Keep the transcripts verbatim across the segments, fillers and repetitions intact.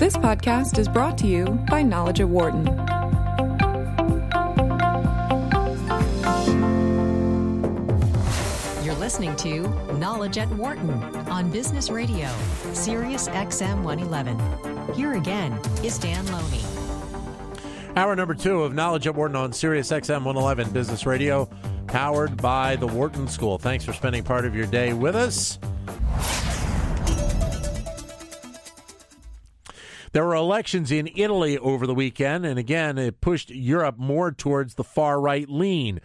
This podcast is brought to you by Knowledge at Wharton. You're listening to Knowledge at Wharton on Business Radio, Sirius X M one eleven. Here again is Dan Loney. Hour number two of Knowledge at Wharton on Sirius X M one eleven Business Radio, powered by the Wharton School. Thanks for spending part of your day with us. There were elections in Italy over the weekend, and again, it pushed Europe more towards the far-right lean,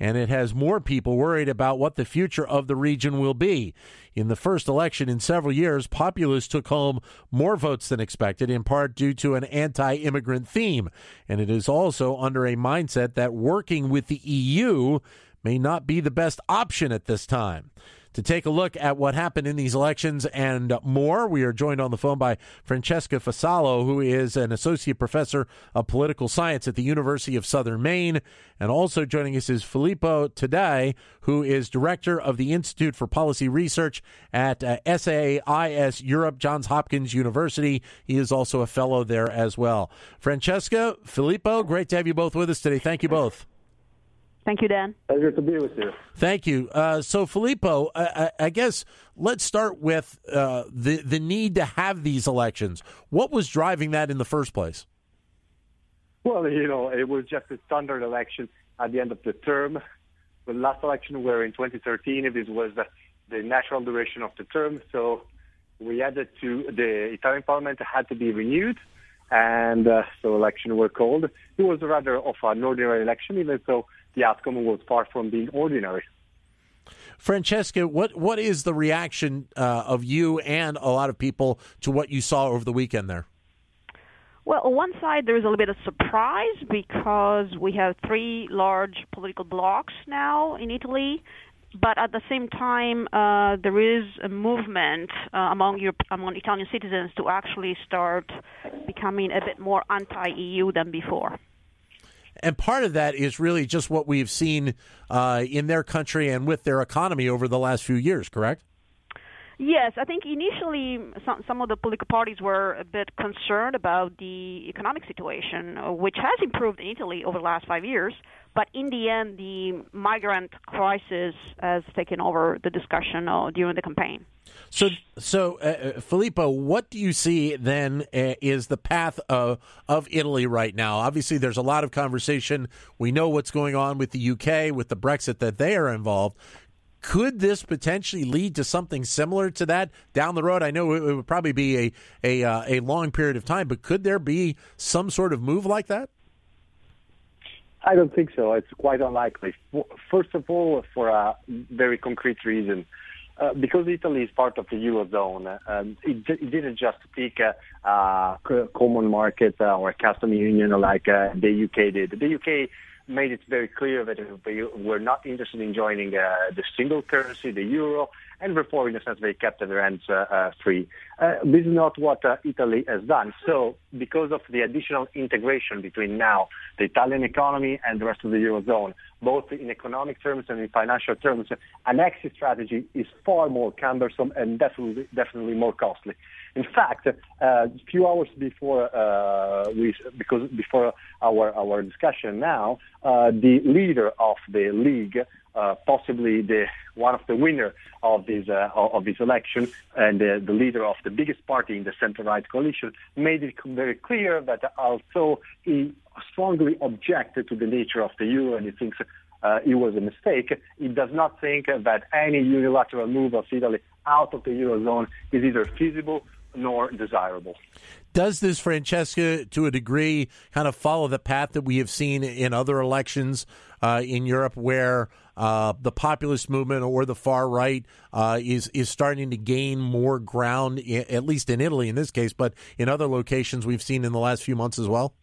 and it has more people worried about what the future of the region will be. In the first election in several years, populists took home more votes than expected, in part due to an anti-immigrant theme, and it is also under a mindset that working with the E U may not be the best option at this time. To take a look at what happened in these elections and more, we are joined on the phone by Francesca Vassallo, who is an associate professor of political science at the University of Southern Maine. And also joining us is Filippo Taddei, who is director of the Institute for Policy Research at uh, S A I S Europe, Johns Hopkins University. He is also a fellow there as well. Francesca, Filippo, great to have you both with us today. Thank you both. Thank you, Dan. Pleasure to be with you. Thank you. Uh, so, Filippo, I, I, I guess let's start with uh, the, the need to have these elections. What was driving that in the first place? Well, you know, it was just a standard election at the end of the term. The last election were in twenty thirteen. It was the, the natural duration of the term. So we had to, the Italian parliament had to be renewed. And uh, so election were called. It was rather of an ordinary election, even though the outcome was far from being ordinary. Francesca, what, what is the reaction uh, of you and a lot of people to what you saw over the weekend there? Well, on one side, there is a little bit of surprise because we have three large political blocs now in Italy. But at the same time, uh, there is a movement uh, among Europe, among Italian citizens to actually start becoming a bit more anti-E U than before. And part of that is really just what we've seen uh, in their country and with their economy over the last few years, correct? Yes, I think initially some, some of the political parties were a bit concerned about the economic situation, which has improved in Italy over the last five years. But in the end, the migrant crisis has taken over the discussion uh, during the campaign. So, so uh, Filippo, what do you see then uh, is the path of, of Italy right now? Obviously, there's a lot of conversation. We know what's going on with the U K, with the Brexit that they are involved. Could this potentially lead to something similar to that down the road? I know it would probably be a a, uh, a long period of time, but could there be some sort of move like that? I don't think so. It's quite unlikely. First of all, for a very concrete reason. Uh, because Italy is part of the Eurozone, um, it, d- it didn't just pick a, a c- common market uh, or a custom union like uh, the U K did. The U K made it very clear that they were not interested in joining uh, the single currency, the euro, and therefore, in a sense, they kept their hands uh, uh, free. Uh, this is not what uh, Italy has done. So, because of the additional integration between now the Italian economy and the rest of the eurozone, both in economic terms and in financial terms, an exit strategy is far more cumbersome and definitely, definitely more costly. In fact, uh, a few hours before uh, we, because before our our discussion now, uh, the leader of the League, uh, possibly the one of the winner of this uh, of this election, and uh, the leader of the biggest party in the centre-right coalition, made it very clear that although he strongly objected to the nature of the euro and he thinks uh, it was a mistake, he does not think that any unilateral move of Italy out of the eurozone is either feasible nor desirable. Does this, Francesca, to a degree, kind of follow the path that we have seen in other elections uh, in Europe where uh, the populist movement or the far right uh, is, is starting to gain more ground, at least in Italy in this case, but in other locations we've seen in the last few months as well?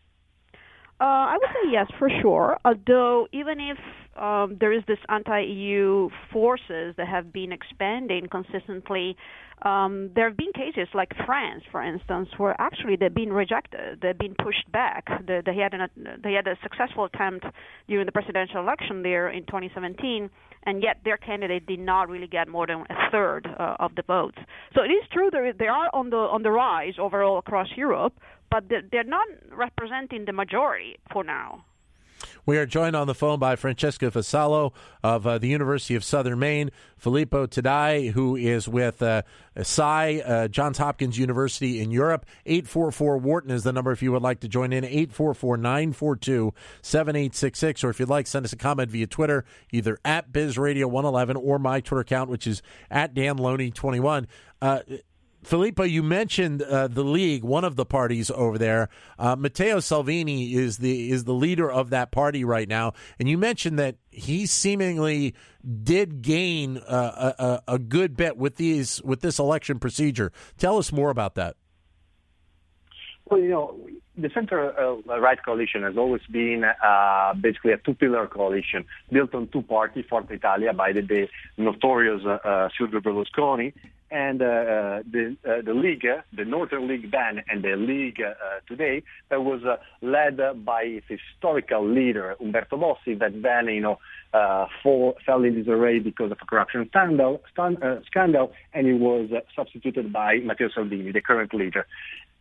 Uh, I would say yes, for sure, although even if um, there is this anti-E U forces that have been expanding consistently. Um, there have been cases like France, for instance, where actually they've been rejected, they've been pushed back. They, they, had an, they had a successful attempt during the presidential election there in twenty seventeen, and yet their candidate did not really get more than a third uh, of the votes. So it is true that they are on the on the rise overall across Europe, but they're not representing the majority for now. We are joined on the phone by Francesca Vassallo of uh, the University of Southern Maine, Filippo Taddei, who is with uh, S A I, uh, Johns Hopkins University in Europe. eight four four Wharton is the number if you would like to join in, eight four four, nine four two, seven eight six six. Or if you'd like, send us a comment via Twitter, either at Biz Radio one eleven or my Twitter account, which is at Dan Loney twenty-one. Uh, Filippo, you mentioned uh, the League, one of the parties over there. Uh, Matteo Salvini is the is the leader of that party right now, and you mentioned that he seemingly did gain uh, a, a good bit with these with this election procedure. Tell us more about that. Well, you know, the center-right coalition has always been uh, basically a two-pillar coalition built on two parties, Forza Italia by the, the notorious uh, Silvio Berlusconi, and uh, the, uh, the League, the Northern League then, and the League uh, today, that was uh, led by its historical leader, Umberto Bossi, that then, you know, uh, fall, fell in disarray because of a corruption scandal, stand, uh, scandal and he was uh, substituted by Matteo Salvini, the current leader.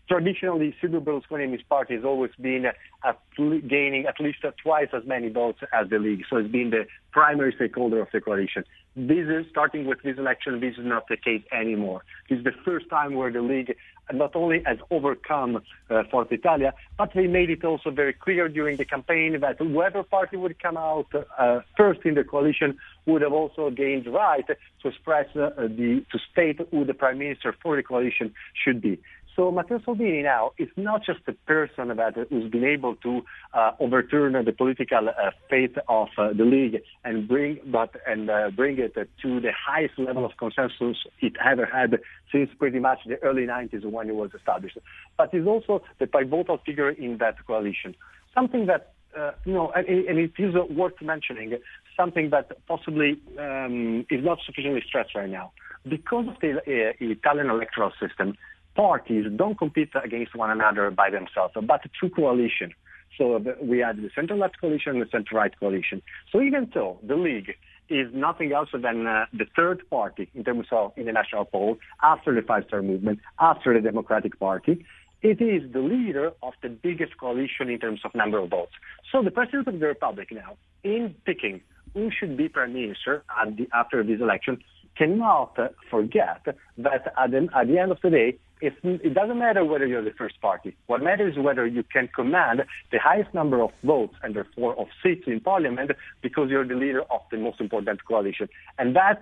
Traditionally, Silvio Berlusconi and his party has always been at le- gaining at least twice as many votes as the League, so it's been the primary stakeholder of the coalition. This is, starting with this election, this is not the case anymore. This is the first time where the League not only has overcome uh, Forza Italia, but they made it also very clear during the campaign that whoever party would come out uh, first in the coalition would have also gained right to express uh, the to state who the prime minister for the coalition should be. So Matteo Salvini now is not just a person that who's been able to uh, overturn the political uh, fate of uh, the League and bring but and uh, bring it to the highest level of consensus it ever had since pretty much the early nineties when it was established, but is also the pivotal figure in that coalition. Something that uh, you know, and, and it is worth mentioning, something that possibly um, is not sufficiently stressed right now because of the uh, Italian electoral system. Parties don't compete against one another by themselves, but through coalition. So we had the center-left coalition and the center-right coalition. So even though the League is nothing else than uh, the third party in terms of in the national poll, after the Five Star Movement, after the Democratic Party, it is the leader of the biggest coalition in terms of number of votes. So the President of the Republic now, in picking who should be Prime Minister at the, after this election, cannot forget that at the, at the end of the day, It's, it doesn't matter whether you're the first party. What matters is whether you can command the highest number of votes and therefore of seats in parliament because you're the leader of the most important coalition. And that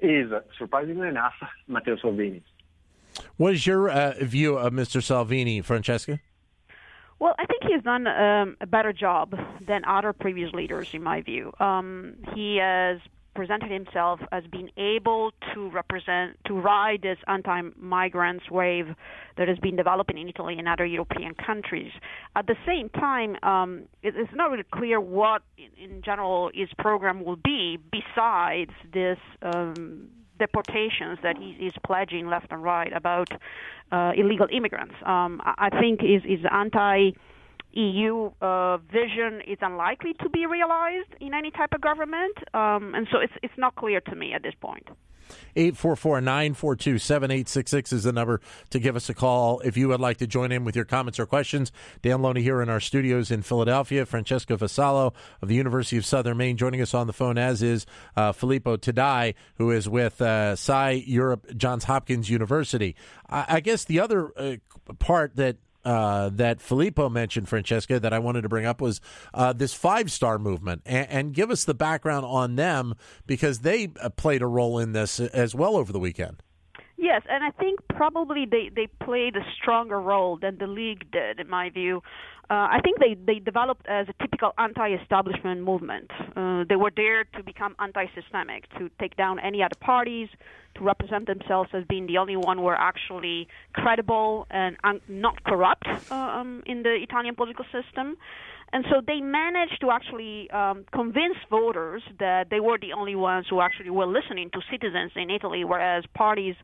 is, surprisingly enough, Matteo Salvini. What is your uh, view of Mister Salvini, Francesca? Well, I think he has done um, a better job than other previous leaders, in my view. Um, he has presented himself as being able to represent, to ride this anti-migrants wave that has been developing in Italy and other European countries. At the same time, um, it, it's not really clear what, in, in general, his program will be besides this um, deportations that he is pledging left and right about uh, illegal immigrants. Um, I, I think his, his anti E U uh, vision is unlikely to be realized in any type of government, um, and so it's it's not clear to me at this point. eight four four, nine four two, seven eight six six is the number to give us a call if you would like to join in with your comments or questions. Dan Loney here in our studios in Philadelphia. Francesca Vassallo of the University of Southern Maine joining us on the phone, as is uh, Filippo Taddei, who is with uh, S A I S Europe, Johns Hopkins University. I, I guess the other uh, part that Uh, that Filippo mentioned, Francesca, that I wanted to bring up was uh, this Five Star Movement. A- and give us the background on them, because they uh, played a role in this as well over the weekend. Yes, and I think probably they, they played a stronger role than the League did, in my view. Uh, I think they, they developed as a typical anti-establishment movement. Uh, they were there to become anti-systemic, to take down any other parties, to represent themselves as being the only one who were actually credible and un- not corrupt um, in the Italian political system. And so they managed to actually um, convince voters that they were the only ones who actually were listening to citizens in Italy, whereas parties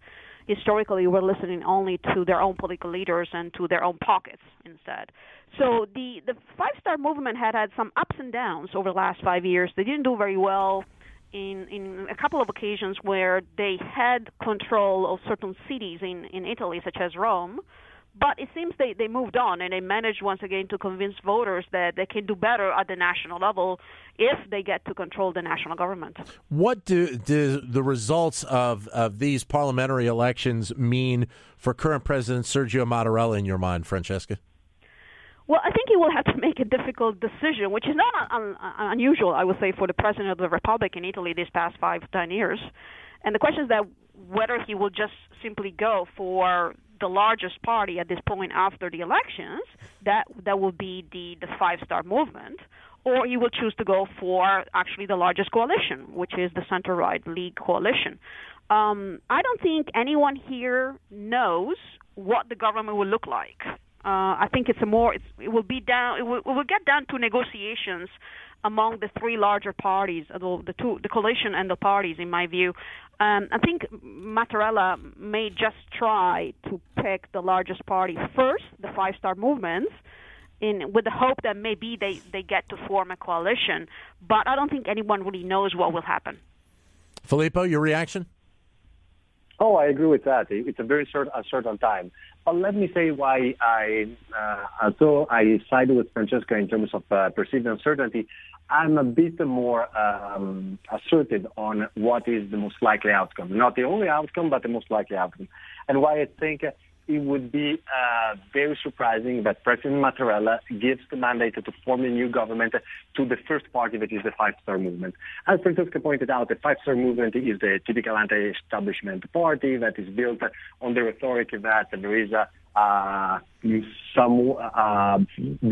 historically were listening only to their own political leaders and to their own pockets instead. So the, the Five Star Movement had had some ups and downs over the last five years. They didn't do very well in, in a couple of occasions where they had control of certain cities in, in Italy, such as Rome. But it seems they, they moved on, and they managed once again to convince voters that they can do better at the national level if they get to control the national government. What do, do the results of, of these parliamentary elections mean for current President Sergio Mattarella in your mind, Francesca? Well, I think he will have to make a difficult decision, which is not un- un- unusual, I would say, for the President of the Republic in Italy these past five, ten years. And the question is that whether he will just simply go for the largest party at this point after the elections, that that will be the, the Five-Star Movement, or he will choose to go for actually the largest coalition, which is the center-right League coalition. Um, I don't think anyone here knows what the government will look like. Uh, I think it's a more it's, it will be down it will, it will get down to negotiations among the three larger parties, the two, the coalition and the parties, in my view. Um, I think Mattarella may just try to pick the largest party first, the Five Star Movements, in, with the hope that maybe they, they get to form a coalition. But I don't think anyone really knows what will happen. Filippo, your reaction? Oh, I agree with that. It's a very certain, uncertain time. But let me say why I, uh, although I sided with Francesca in terms of uh, perceived uncertainty, I'm a bit more um, assertive on what is the most likely outcome. Not the only outcome, but the most likely outcome. And why I think it would be uh, very surprising that President Mattarella gives the mandate to form a new government to the first party that is the Five Star Movement. As Francesca pointed out, the Five Star Movement is the typical anti-establishment party that is built on the rhetoric that there is a Uh, some uh,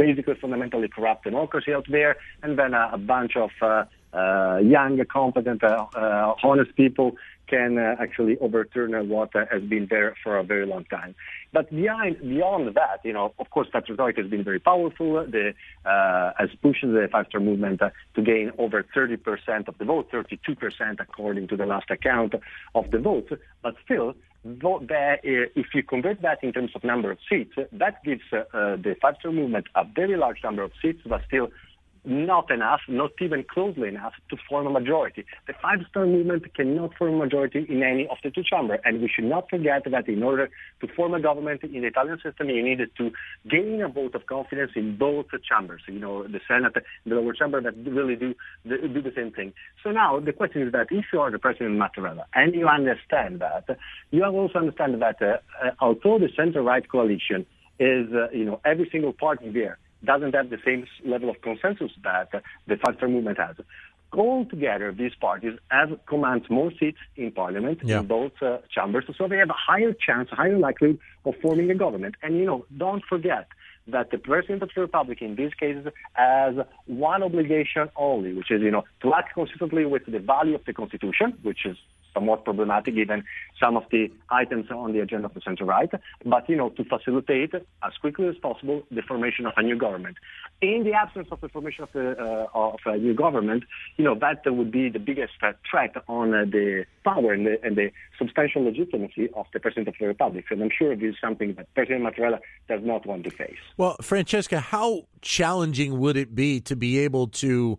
basically fundamentally corrupt democracy out there, and then a, a bunch of uh, uh, young, competent, uh, uh, honest people can uh, actually overturn what uh, has been there for a very long time. But behind, beyond that, you know, of course, that rhetoric has been very powerful. The uh, has pushed the Five Star Movement uh, to gain over thirty percent of the vote, thirty-two percent according to the last count of the vote. But still, if you convert that in terms of number of seats, that gives uh, the Five Star Movement a very large number of seats, but still not enough, not even closely enough, to form a majority. The Five Star Movement cannot form a majority in any of the two chambers, and we should not forget that in order to form a government in the Italian system, you needed to gain a vote of confidence in both chambers, you know, the Senate, the lower chamber, that really do the, do the same thing. So now the question is that if you are the President Mattarella, and you understand that, you also understand that uh, uh, although the center-right coalition is, uh, you know, every single party there doesn't have the same level of consensus that uh, the Five Star Movement has. Altogether, these parties have commands more seats in parliament, yeah, in both uh, chambers, so they have a higher chance, higher likelihood of forming a government. And, you know, don't forget that the President of the Republic in these cases has one obligation only, which is, you know, to act consistently with the value of the Constitution, which is somewhat problematic given some of the items on the agenda of the center-right, but, you know, to facilitate as quickly as possible the formation of a new government. In the absence of the formation of, the, uh, of a new government, you know, that would be the biggest uh, threat on uh, the power and the, and the substantial legitimacy of the President of the Republic. And I'm sure this is something that President Mattarella does not want to face. Well, Francesca, how challenging would it be to be able to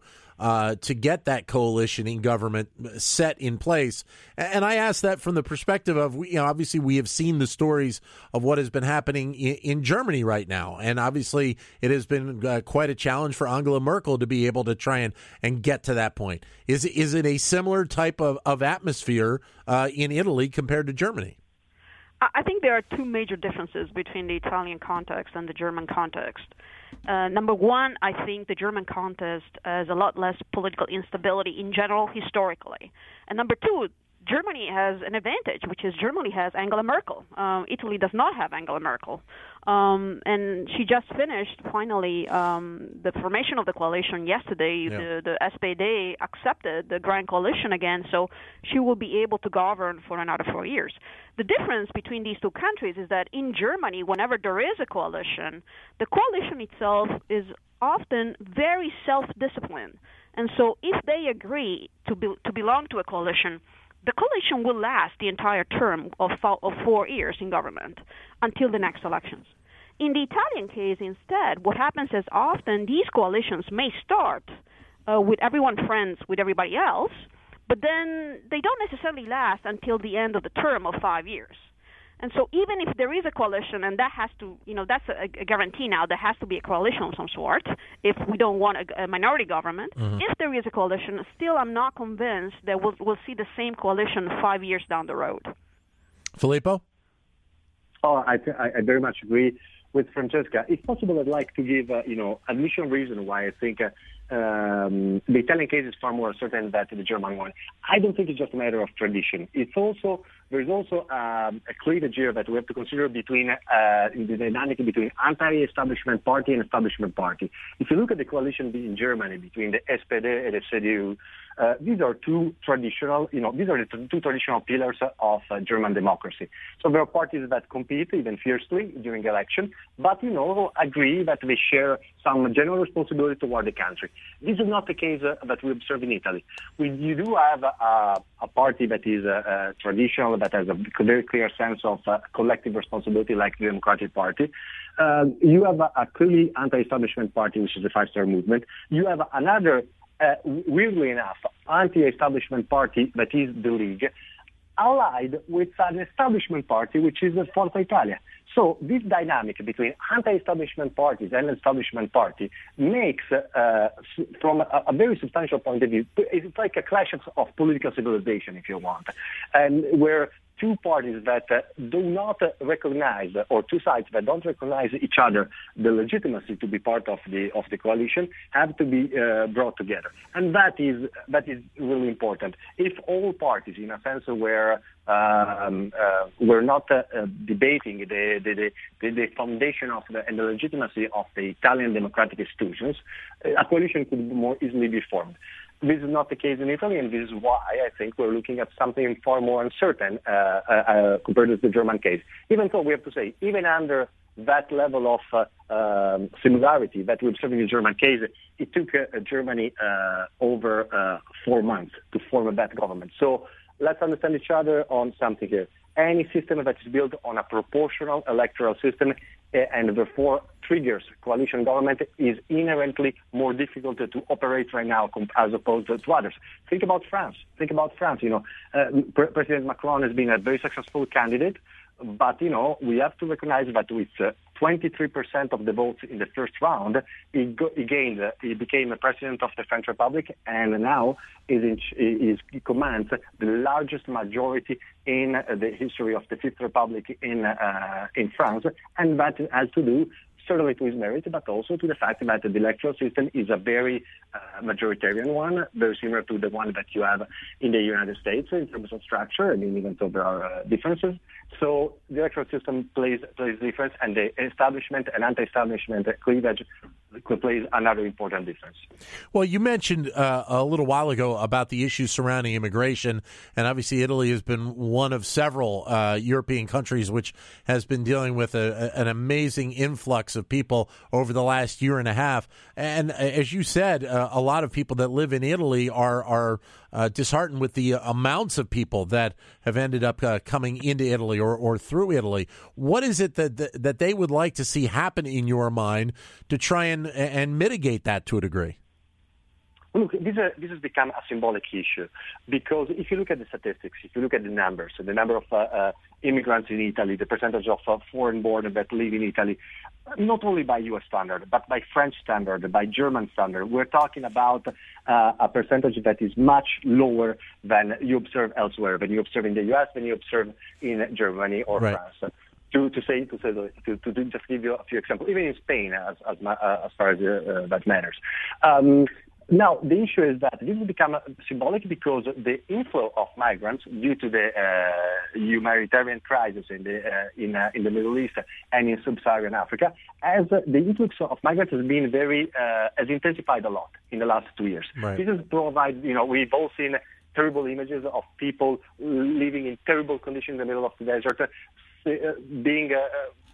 Uh, to get that coalition in government set in place? And I ask that from the perspective of, you know, obviously we have seen the stories of what has been happening in, in Germany right now. And obviously it has been uh, quite a challenge for Angela Merkel to be able to try and, and get to that point. Is, is it a similar type of, of atmosphere uh, in Italy compared to Germany? I think there are two major differences between the Italian context and the German context. Uh, number one, I think the German context has a lot less political instability in general historically. And number two, Germany has an advantage, which is Germany has Angela Merkel. Uh, Italy does not have Angela Merkel. Um, and she just finished, finally, um, the formation of the coalition yesterday. Yeah. The, the S P D accepted the Grand Coalition again, so she will be able to govern for another four years. The difference between these two countries is that in Germany, whenever there is a coalition, the coalition itself is often very self-disciplined. And so if they agree to be, to belong to a coalition, the coalition will last the entire term of four years in government until the next elections. In the Italian case, instead, what happens is often these coalitions may start uh, with everyone friends with everybody else, but then they don't necessarily last until the end of the term of five years. And so even if there is a coalition, and that has to, you know, that's a, a guarantee now, there has to be a coalition of some sort if we don't want a, a minority government. Mm-hmm. If there is a coalition, still I'm not convinced that we'll, we'll see the same coalition five years down the road. Filippo? Oh, I, th- I very much agree with Francesca. If possible, I'd like to give, uh, you know, an initial reason why I think uh, um, the Italian case is far more certain than the German one. I don't think it's just a matter of tradition. It's also... There's also um, a cleavage here that we have to consider between uh, the dynamic between anti-establishment party and establishment party. If you look at the coalition in Germany between the S P D and the C D U, uh, these are two traditional, you know, these are the t- two traditional pillars of uh, German democracy. So there are parties that compete even fiercely during election, but you know agree that they share some general responsibility toward the country. This is not the case uh, that we observe in Italy. We you do have a, a party that is uh, uh, traditional, that has a very clear sense of uh, collective responsibility, like the Democratic Party. Uh, you have a, a clearly anti-establishment party, which is the Five Star Movement. You have another, uh, weirdly enough, anti-establishment party, that is the League, allied with an establishment party, which is the Forza Italia. So this dynamic between anti-establishment parties and establishment party makes, uh, from a, a very substantial point of view, it's like a clash of, of political civilization, if you want, and where two parties that uh, do not recognize, or two sides that don't recognize each other, the legitimacy to be part of the of the coalition, have to be uh, brought together, and that is that is really important. If all parties, in a sense, were um, uh, were not uh, uh, debating the the, the the foundation of the and the legitimacy of the Italian democratic institutions, a coalition could more easily be formed. This is not the case in Italy, and this is why I think we're looking at something far more uncertain uh, uh, uh, compared to the German case. Even so, we have to say, even under that level of uh, um, similarity that we observe in the German case, it took uh, Germany uh, over uh, four months to form that government. So let's understand each other on something here. Any system that is built on a proportional electoral system and therefore triggers coalition government is inherently more difficult to operate right now as opposed to others. Think about France. Think about France. You know, uh, President Macron has been a very successful candidate, but you know we have to recognize that with uh, twenty-three percent of the votes in the first round, he, go- he gained. Uh, he became a president of the French Republic, and now is in ch- is, he commands the largest majority in uh, the history of the Fifth Republic in uh, in France, and that has to do certainly to his merit, but also to the fact that the electoral system is a very uh, majoritarian one, very similar to the one that you have in the United States in terms of structure. I mean, even though there are uh, differences, so the electoral system plays plays difference, and the establishment and anti-establishment cleavage plays another important difference. Well, you mentioned uh, a little while ago about the issues surrounding immigration, and obviously Italy has been one of several uh, European countries which has been dealing with a, an amazing influx of people over the last year and a half. And as you said, uh, a lot of people that live in Italy are are uh, disheartened with the amounts of people that have ended up uh, coming into Italy or, or through Italy. What is it that, that that they would like to see happen in your mind to try and and mitigate that to a degree? Look, this, uh, this has become a symbolic issue, because if you look at the statistics, if you look at the numbers, the number of uh, uh, immigrants in Italy, the percentage of uh, foreign-born that live in Italy, not only by U S standard, but by French standard, by German standard, we're talking about uh, a percentage that is much lower than you observe elsewhere, than you observe in the U S, than you observe in Germany or right. France. To to say to say to, to, to just give you a few examples, even in Spain, as as, uh, as far as uh, that matters. Um, Now, the issue is that this will become symbolic because the inflow of migrants due to the uh, humanitarian crisis in the uh, in, uh, in the Middle East and in sub-Saharan Africa, as uh, the influx of migrants has been very uh, has intensified a lot in the last two years. Right. This has provided, you know, we've all seen terrible images of people living in terrible conditions in the middle of the desert, uh, being uh,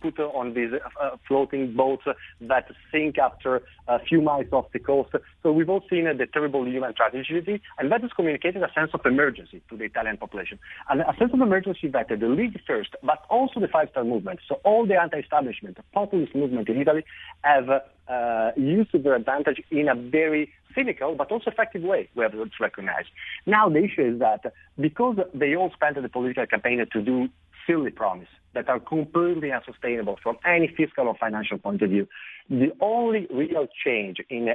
put on these uh, floating boats that sink after a few miles off the coast. So we've all seen uh, the terrible human tragedy, and that is communicating a sense of emergency to the Italian population. And a sense of emergency that uh, the League first, but also the Five Star Movement, so all the anti-establishment, populist movement in Italy, have uh, uh, used to their advantage in a very cynical but also effective way, we have to recognize. Now the issue is that because they all spent the political campaign to do silly promises that are completely unsustainable from any fiscal or financial point of view, the only real change in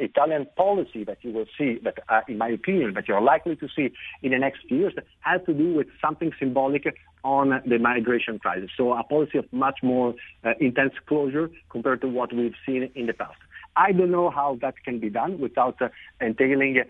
Italian policy that you will see, that uh, in my opinion, that you're likely to see in the next few years, has to do with something symbolic on the migration crisis. So a policy of much more uh, intense closure compared to what we've seen in the past. I don't know how that can be done without uh, entailing uh,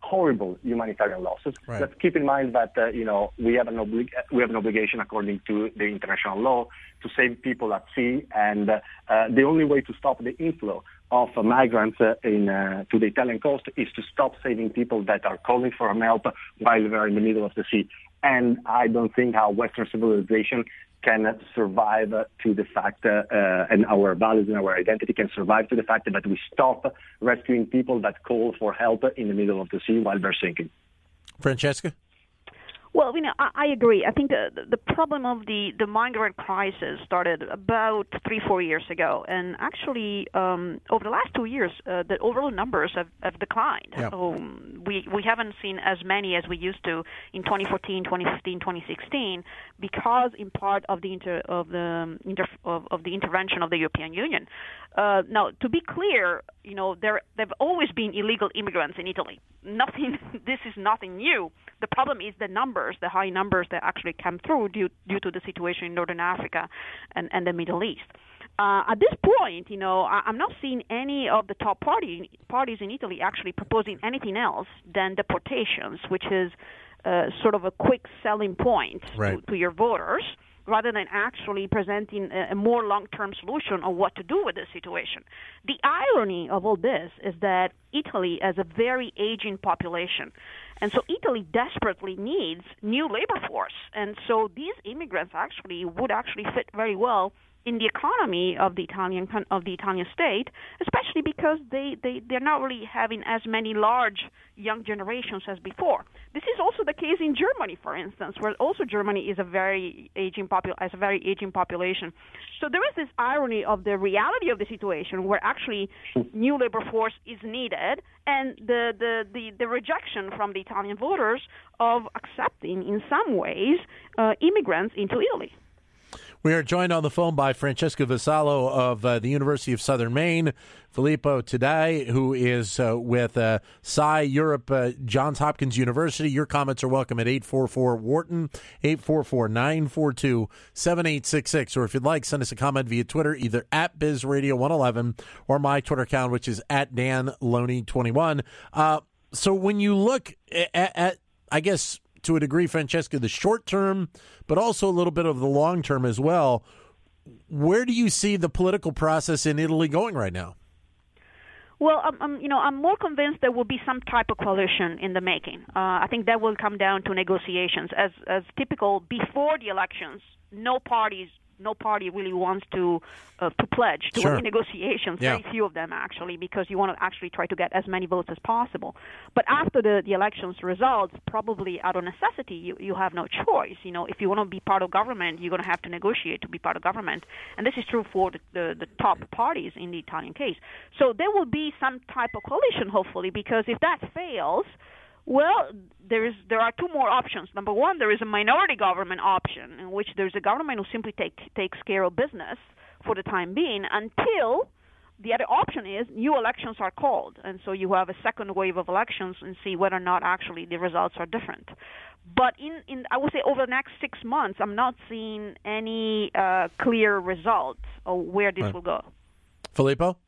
horrible humanitarian losses. Right. Let's keep in mind that uh, you know we have an obli- we have an obligation according to the international law to save people at sea, and uh, uh, the only way to stop the inflow of uh, migrants uh, in uh, to the Italian coast is to stop saving people that are calling for help while they're in the middle of the sea. And I don't think how Western civilization can survive to the fact, uh, uh, and our values and our identity can survive to the fact that we stop rescuing people that call for help in the middle of the sea while they're sinking. Francesca? Well, you know, I, I agree. I think the, the problem of the, the migrant crisis started about three, four years ago. And actually, um, over the last two years, uh, the overall numbers have, have declined. Yeah. So we, we haven't seen as many as we used to in twenty fourteen, twenty fifteen, twenty sixteen, because in part of the inter, of the inter, of, of the intervention of the European Union. Uh, now, to be clear, you know, there have always been illegal immigrants in Italy. Nothing. This is nothing new. The problem is the numbers, the high numbers that actually come through due due to the situation in Northern Africa and, and the Middle East. Uh, at this point, you know, I, I'm not seeing any of the top party, parties in Italy actually proposing anything else than deportations, which is uh, sort of a quick selling point right. to, to your voters, rather than actually presenting a more long-term solution on what to do with this situation. The irony of all this is that Italy has a very aging population, and so Italy desperately needs new labor force. And so these immigrants actually would actually fit very well in the economy of the Italian of the Italian state, especially because they, they, they're not really having as many large young generations as before. This is also the case in Germany, for instance, where also Germany is a very aging popul- has a very aging population. So there is this irony of the reality of the situation where actually new labor force is needed, and the, the, the, the rejection from the Italian voters of accepting, in some ways, uh, immigrants into Italy. We are joined on the phone by Francesca Vassallo of uh, the University of Southern Maine, Filippo Taddei, who is uh, with uh, S A I S Europe, uh, Johns Hopkins University. Your comments are welcome at eight four four Wharton, eight four four, nine four two, seven eight six six. Or if you'd like, send us a comment via Twitter, either at Biz Radio one eleven or my Twitter account, which is at Dan Loney twenty-one. Uh, so when you look at, at I guess, to a degree, Francesca, the short term, but also a little bit of the long term as well. Where do you see the political process in Italy going right now? Well, I'm, I'm, you know, I'm more convinced there will be some type of coalition in the making. Uh, I think that will come down to negotiations, as as typical before the elections. No parties. No party really wants to uh, to pledge to sure. any negotiations, yeah. very few of them actually, because you want to actually try to get as many votes as possible. But after the, the election's results, probably out of necessity, you, you have no choice. You know, if you want to be part of government, you're going to have to negotiate to be part of government. And this is true for the, the, the top parties in the Italian case. So there will be some type of coalition, hopefully, because if that fails, well, there is there are two more options. Number one, there is a minority government option in which there is a government who simply take, takes care of business for the time being until the other option is new elections are called. And so you have a second wave of elections and see whether or not actually the results are different. But in, in I would say over the next six months, I'm not seeing any uh, clear results of where this right. will go. Filippo?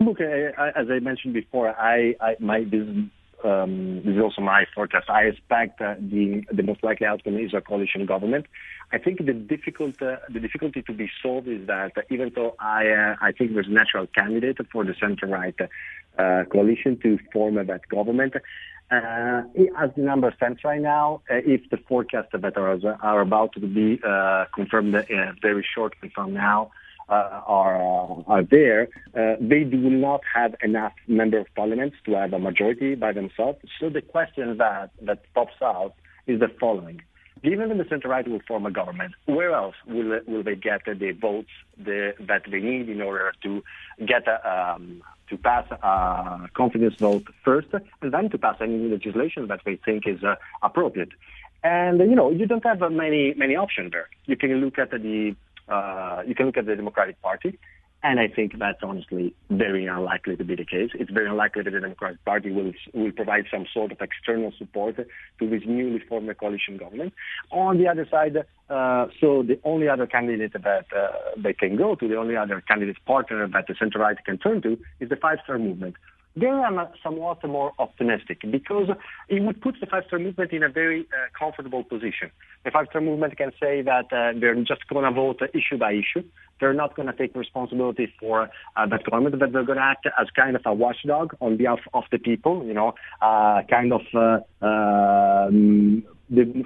Look, I, I, as I mentioned before, I, I my business... Um, this is also my forecast. I expect uh, the the most likely outcome is a coalition government. I think the difficult uh, the difficulty to be solved is that uh, even though I uh, I think there's a natural candidate for the centre right uh, coalition to form that government, Uh, as the number stands right now, uh, if the forecasts that are, are about to be uh, confirmed uh, very shortly from now uh, are are there, uh, they do not have enough member of parliaments to have a majority by themselves. So the question that, that pops out is the following. Given that the centre-right will form a government, where else will will they get the votes the, that they need in order to get a, um, to pass a confidence vote first, and then to pass any legislation that they think is uh, appropriate? And you know, you don't have uh, many many options there. You can look at the uh, you can look at the Democratic Party. And I think that's honestly very unlikely to be the case. It's very unlikely that the Democratic Party will will provide some sort of external support to this newly formed coalition government. On the other side, uh, so the only other candidate that uh, they can go to, the only other candidate partner that the centre-right can turn to is the Five Star Movement. There I'm somewhat more optimistic because it would put the Five Star Movement in a very uh, comfortable position. The Five Star Movement can say that uh, they're just going to vote issue by issue. They're not going to take responsibility for uh, that government, but they're going to act as kind of a watchdog on behalf of the people, you know, uh, kind of uh, uh,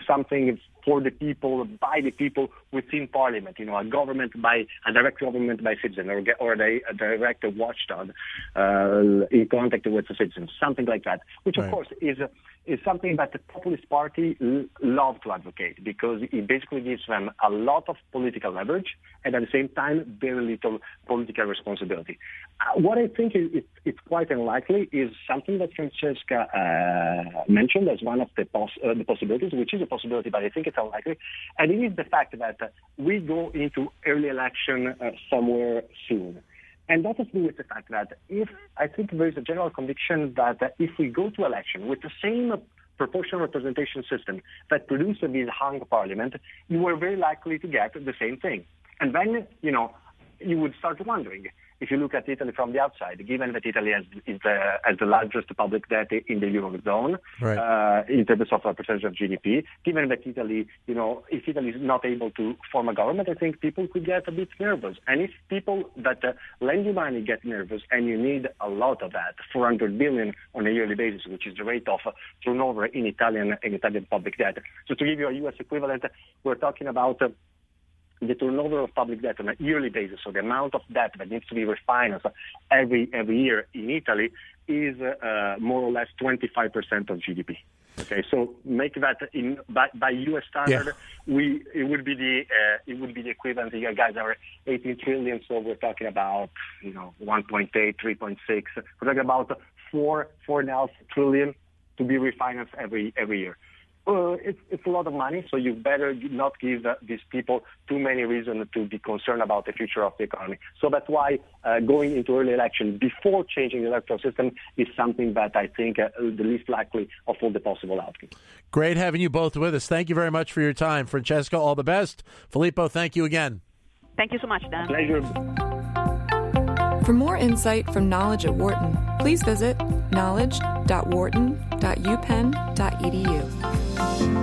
something for the people, by the people within Parliament, you know, a government by, a direct government by citizens, or, or a, a direct watchdog uh, in contact with the citizens, something like that, which right. of course is is something that the Populist Party l- love to advocate because it basically gives them a lot of political leverage and at the same time very little political responsibility. Uh, what I think is, is, is quite unlikely is something that Francesca uh, mentioned as one of the, pos- uh, the possibilities, which is a possibility, but I think it's unlikely, and it is the fact that uh, we go into early election uh, somewhere soon. And that has to do with the fact that if I think there is a general conviction that uh, if we go to election with the same proportional representation system that produces this hung parliament, you are very likely to get the same thing. And then, you know, you would start wondering if you look at Italy from the outside, given that Italy has, is the, has the largest public debt in the Eurozone right. uh, in terms of a percentage of G D P, given that Italy, you know, if Italy is not able to form a government, I think people could get a bit nervous. And if people that uh, lend you money get nervous, and you need a lot of that, four hundred billion on a yearly basis, which is the rate of uh, turnover in Italian in Italian public debt. So to give you a U S equivalent, we're talking about Uh, the turnover of public debt on a yearly basis, so the amount of debt that needs to be refinanced every every year in Italy is uh, more or less twenty-five percent of G D P. Okay, so make that in by, by U S standard, yeah. we it would be the uh, it would be the equivalent. You guys are eighteen trillion, so we're talking about you know one point eight, three point six. We're talking about four four and a half trillion to be refinanced every every year. Uh, it's, it's a lot of money, so you better not give uh, these people too many reasons to be concerned about the future of the economy. So that's why uh, going into early election before changing the electoral system is something that I think uh, the least likely of all the possible outcomes. Great having you both with us. Thank you very much for your time. Francesca, all the best. Filippo, thank you again. Thank you so much, Dan. Pleasure. For more insight from Knowledge at Wharton, please visit knowledge dot wharton dot u penn dot e d u.